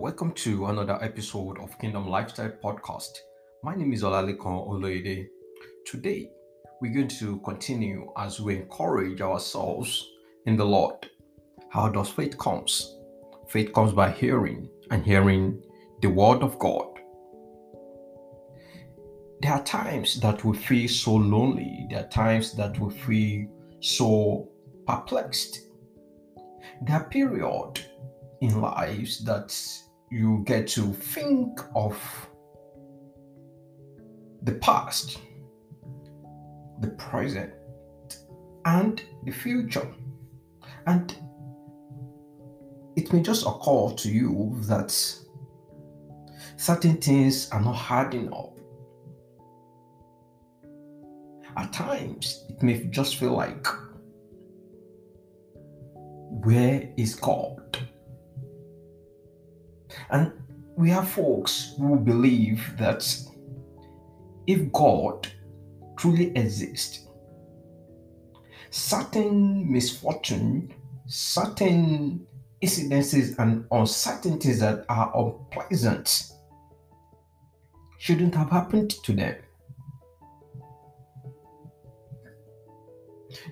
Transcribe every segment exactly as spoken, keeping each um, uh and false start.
welcome to another episode of Kingdom Lifestyle Podcast. My name is Olalekan Oloyede. Today, we're going to continue as we encourage ourselves in the Lord. How does faith comes? Faith comes by hearing, and hearing the word of God. There are times that we feel so lonely. There are times that we feel so perplexed. There are periods in lives that you get to think of the past, the present, and the future. And it may just occur to you that certain things are not hard enough. At times, it may just feel like, where is God? And we have folks who believe that if God truly exists, certain misfortune, certain incidences and uncertainties that are unpleasant shouldn't have happened to them.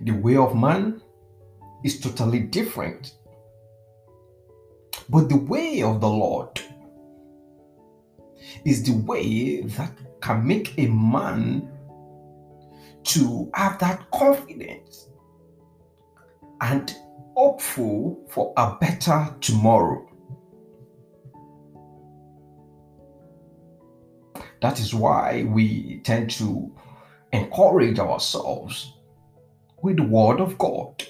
The way of man is totally different, but the way of the Lord is the way that can make a man to have that confidence and hopeful for a better tomorrow. That is why we tend to encourage ourselves with the word of God.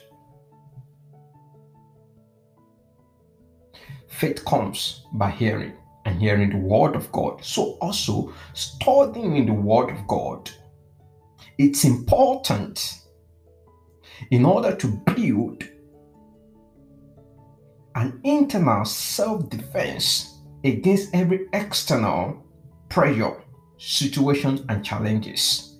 Faith comes by hearing, and hearing the word of God. So also studying in the word of God, it's important in order to build an internal self-defense against every external pressure, situations, and challenges.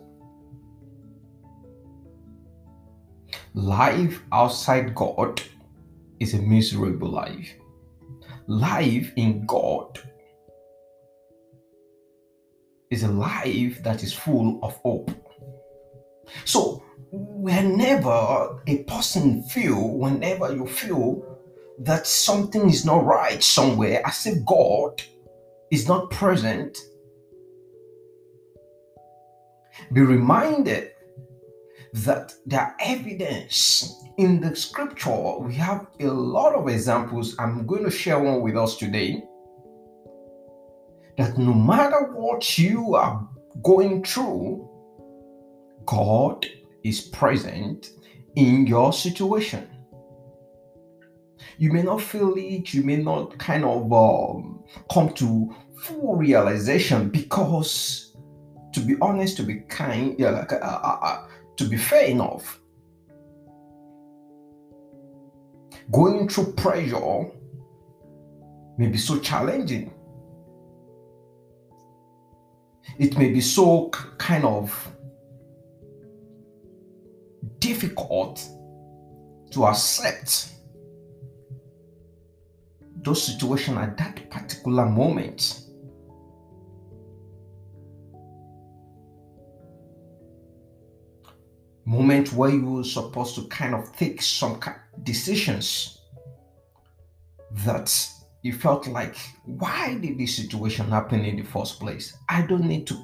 Life outside God is a miserable life. Life in God is a life that is full of hope. So whenever a person feel, whenever you feel that something is not right somewhere, as if God is not present, be reminded that there are evidence in the scripture. We have a lot of examples. I'm going to share one with us today. That no matter what you are going through, God is present in your situation. You may not feel it. You may not kind of um, come to full realization because, to be honest, to be kind, yeah, like, uh, uh, to be fair enough, going through pressure may be so challenging. It may be so kind of difficult to accept those situations at that particular moment. Moment where you were supposed to kind of take some decisions that you felt like, why did this situation happen in the first place? I don't need to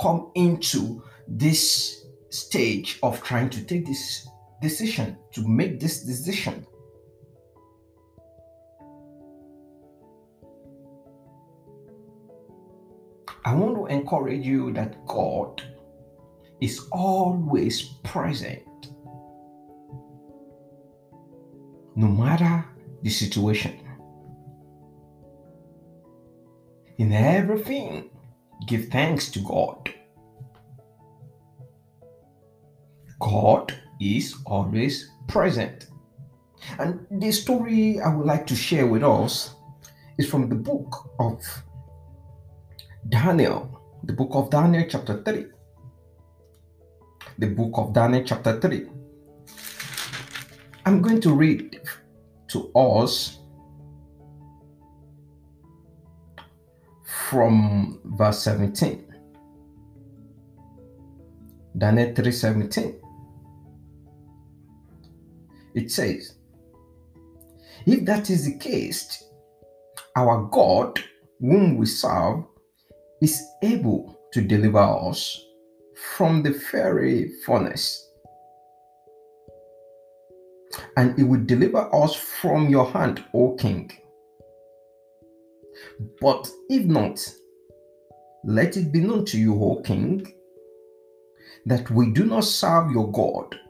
come into this stage of trying to take this decision, to make this decision. I want to encourage you that God is always present. No matter the situation. In everything, give thanks to God. God is always present. And the story I would like to share with us is from the book of Daniel. The book of Daniel chapter three. The book of Daniel chapter three. I'm going to read to us from verse seventeen. Daniel three seventeen. It says, if that is the case, our God, whom we serve, is able to deliver us from the fiery furnace, and it will deliver us from your hand, O King. But if not, let it be known to you, O King, that we do not serve your God,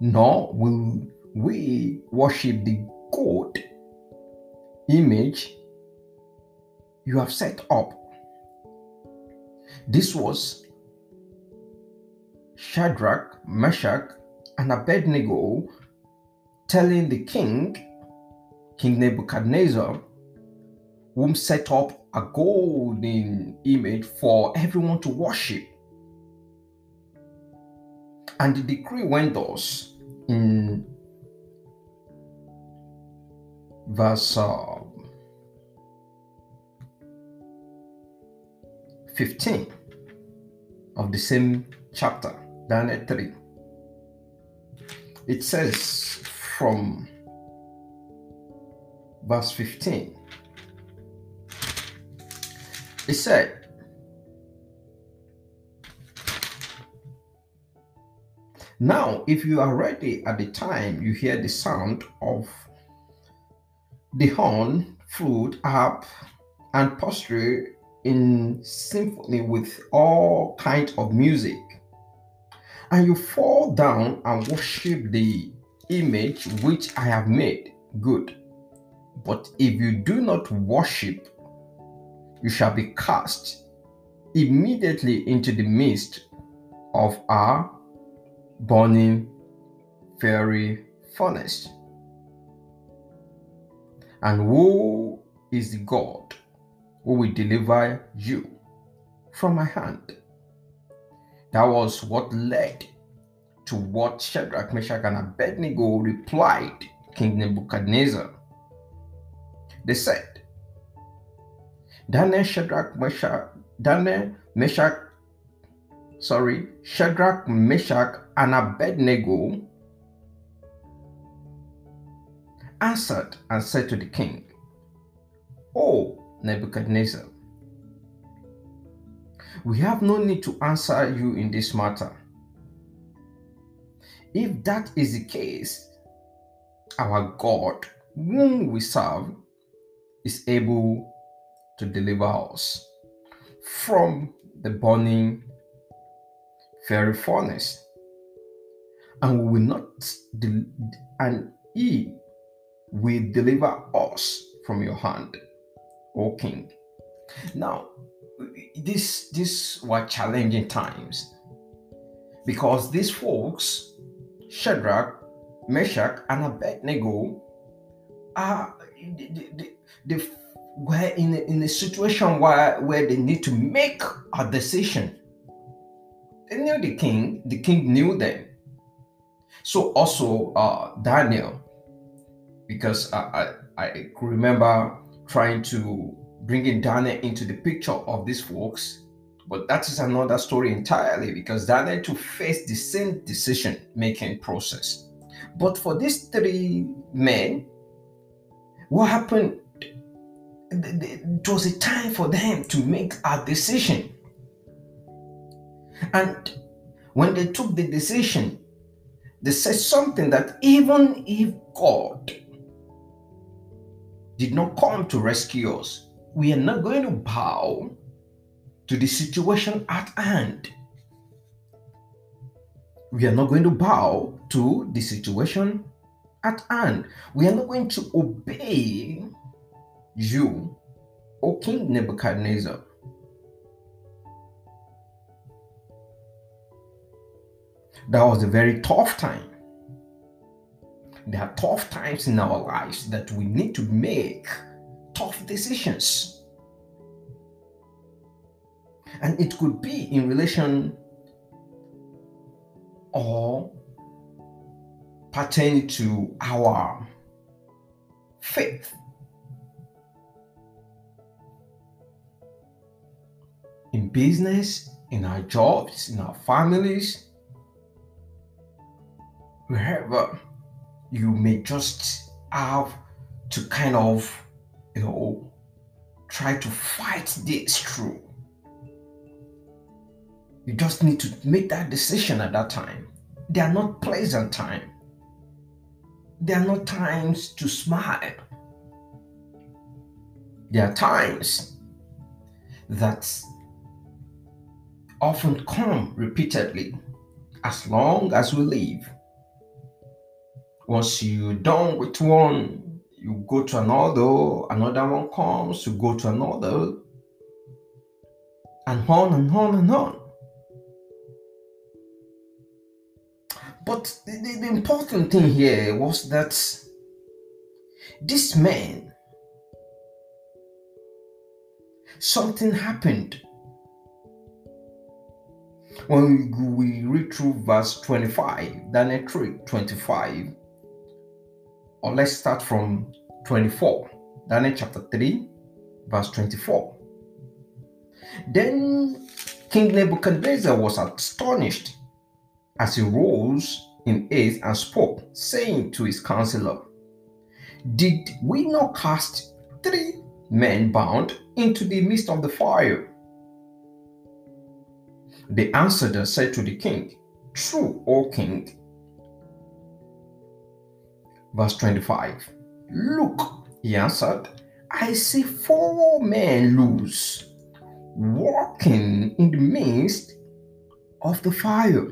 nor will we worship the gold image you have set up. This was Shadrach, Meshach, and Abednego telling the king, King Nebuchadnezzar, whom set up a golden image for everyone to worship. And the decree went thus in verse uh, fifteen of the same chapter, Daniel three. It says from verse fifteen, it said, now if you are ready at the time you hear the sound of the horn, flute, harp, and psaltery in symphony with all kinds of music, and you fall down and worship the image which I have made, good. But if you do not worship, you shall be cast immediately into the midst of our burning fiery furnace. And woe is the God who will deliver you from my hand. That was what led to what Shadrach, Meshach, and Abednego replied King Nebuchadnezzar. They said, Daniel, Shadrach, Meshach, Daniel, Meshach, sorry, Shadrach, Meshach, and Abednego answered and said to the king, O Nebuchadnezzar, we have no need to answer you in this matter. If that is the case, our God, whom we serve, is able to deliver us from the burning fiery furnace, and we will not, de- and He will deliver us from your hand, O King. Now, This, this were challenging times, because these folks, Shadrach, Meshach, and Abednego, are they, they, they were in a, in a situation where, where they need to make a decision. They knew the king, the king knew them. So also uh, Daniel, because I, I, I remember trying to bringing Daniel into the picture of these folks, but that is another story entirely, because Daniel to face the same decision-making process. But for these three men, what happened? It was a time for them to make a decision, and when they took the decision, they said something that even if God did not come to rescue us, we are not going to bow to the situation at hand. We are not going to bow to the situation at hand. We are not going to obey you, O King Nebuchadnezzar. That was a very tough time. There are tough times in our lives that we need to make tough decisions, and it could be in relation or pertaining to our faith. in business, in our jobs, in our families, wherever, you may just have to kind of, you know, try to fight this through. You just need to make that decision at that time. They are not pleasant times. They are not times to smile. There are times that often come repeatedly as long as we live. Once you're done with one, you go to another, another one comes, you go to another, and on and on and on. But the, the, the important thing here was that this man, something happened. When we, we read through verse twenty-five, Daniel three twenty-five, or let's start from twenty-four, Daniel chapter three, verse twenty-four. Then King Nebuchadnezzar was astonished as he rose in haste and spoke, saying to his counselor, "Did we not cast three men bound into the midst of the fire?" They answered and said to the king, "True, O king." Verse twenty-five. "Look," he answered, "I see four men loose, walking in the midst of the fire,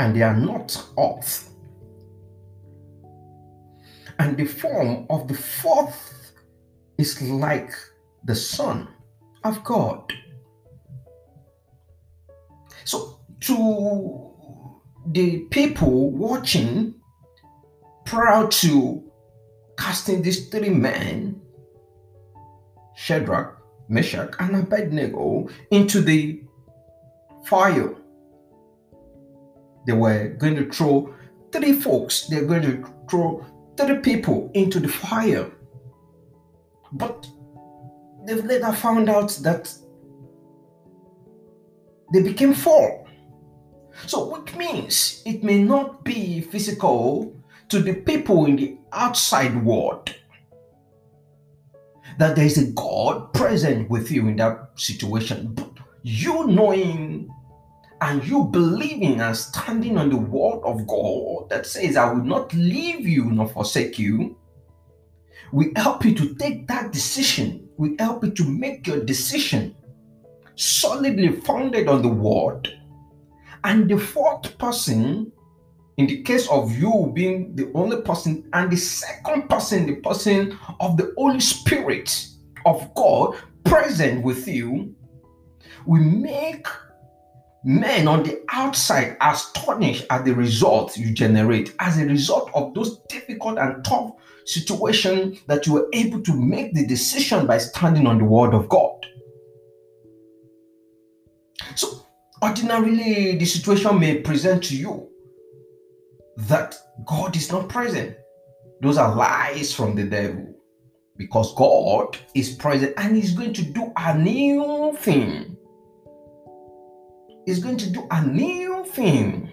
and they are not off. And the form of the fourth is like the Son of God." So to the people watching, prior to casting these three men, Shadrach, Meshach, and Abednego, into the fire, they were going to throw three folks, they were going to throw three people into the fire. But they've later found out that they became four. So which means it may not be physical to the people in the outside world that there is a God present with you in that situation. But you knowing and you believing and standing on the word of God that says, "I will not leave you nor forsake you," we help you to take that decision. We help you to make your decision solidly founded on the word. And the fourth person, in the case of you being the only person, and the second person, the person of the Holy Spirit of God present with you, we make men on the outside astonished at the results you generate as a result of those difficult and tough situations that you were able to make the decision by standing on the word of God. So ordinarily, the situation may present to you that God is not present. Those are lies from the devil, because God is present and He's going to do a new thing. Is going to do a new thing.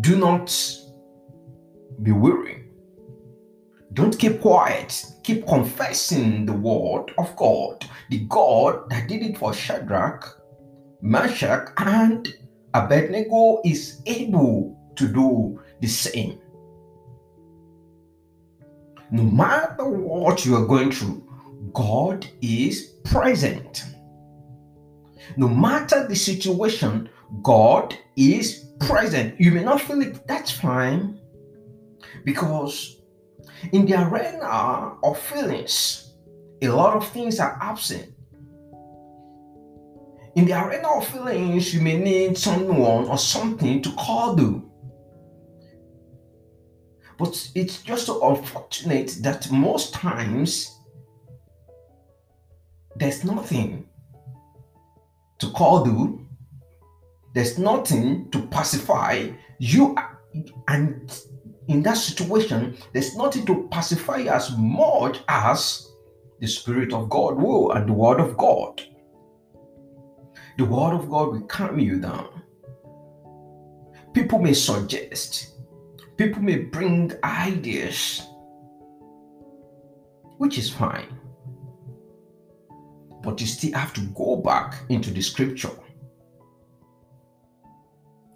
Do not be weary. Don't keep quiet. Keep confessing the word of God, the God that did it for Shadrach, Meshach, and Abednego is able to do the same. No matter what you are going through, God is present. No matter the situation, God is present. You may not feel it, that's fine. Because in the arena of feelings, a lot of things are absent. In the arena of feelings, you may need someone or something to cuddle. But it's just so unfortunate that most times, there's nothing to cuddle, there's nothing to pacify you, and in that situation, there's nothing to pacify you as much as the Spirit of God will, and the Word of God. The Word of God will calm you down. People may suggest, people may bring ideas, which is fine. But you still have to go back into the scripture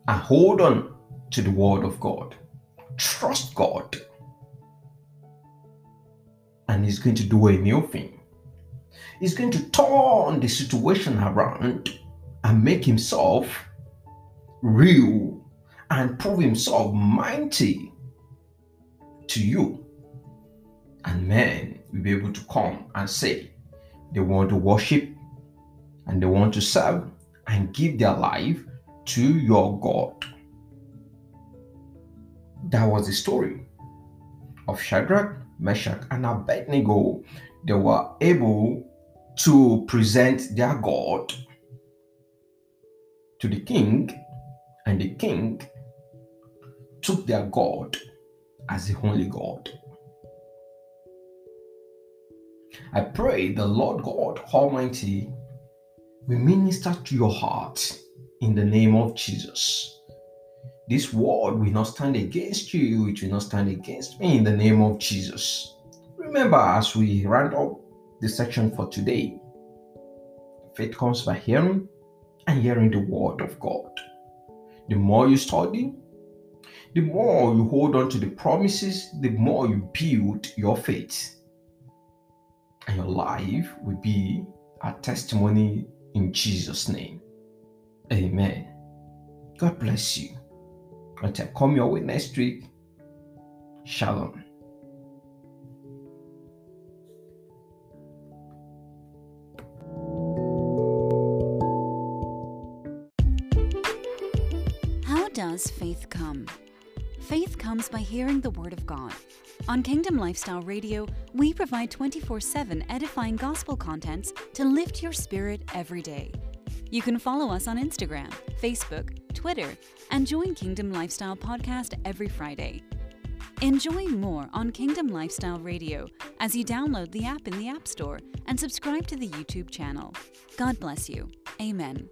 and hold on to the Word of God. Trust God, and He's going to do a new thing. He's going to turn the situation around and make Himself real and prove Himself mighty to you. And men will be able to come and say they want to worship and they want to serve and give their life to your God. That was the story of Shadrach, Meshach, and Abednego. They were able to present their God to the king, and the king took their God as the only God. I pray the Lord God Almighty will minister to your heart in the name of Jesus. This word will not stand against you, it will not stand against me in the name of Jesus. Remember, as we round up the section for today, faith comes by hearing, and hearing the Word of God. The more you study, the more you hold on to the promises, the more you build your faith. And your life will be a testimony in Jesus' name. Amen. God bless you. Until I come your way next week. Shalom. How does faith come? Faith comes by hearing the Word of God. On Kingdom Lifestyle Radio, we provide twenty-four seven edifying gospel contents to lift your spirit every day. You can follow us on Instagram, Facebook, Twitter, and join Kingdom Lifestyle Podcast every Friday. Enjoy more on Kingdom Lifestyle Radio as you download the app in the App Store and subscribe to the YouTube channel. God bless you. Amen.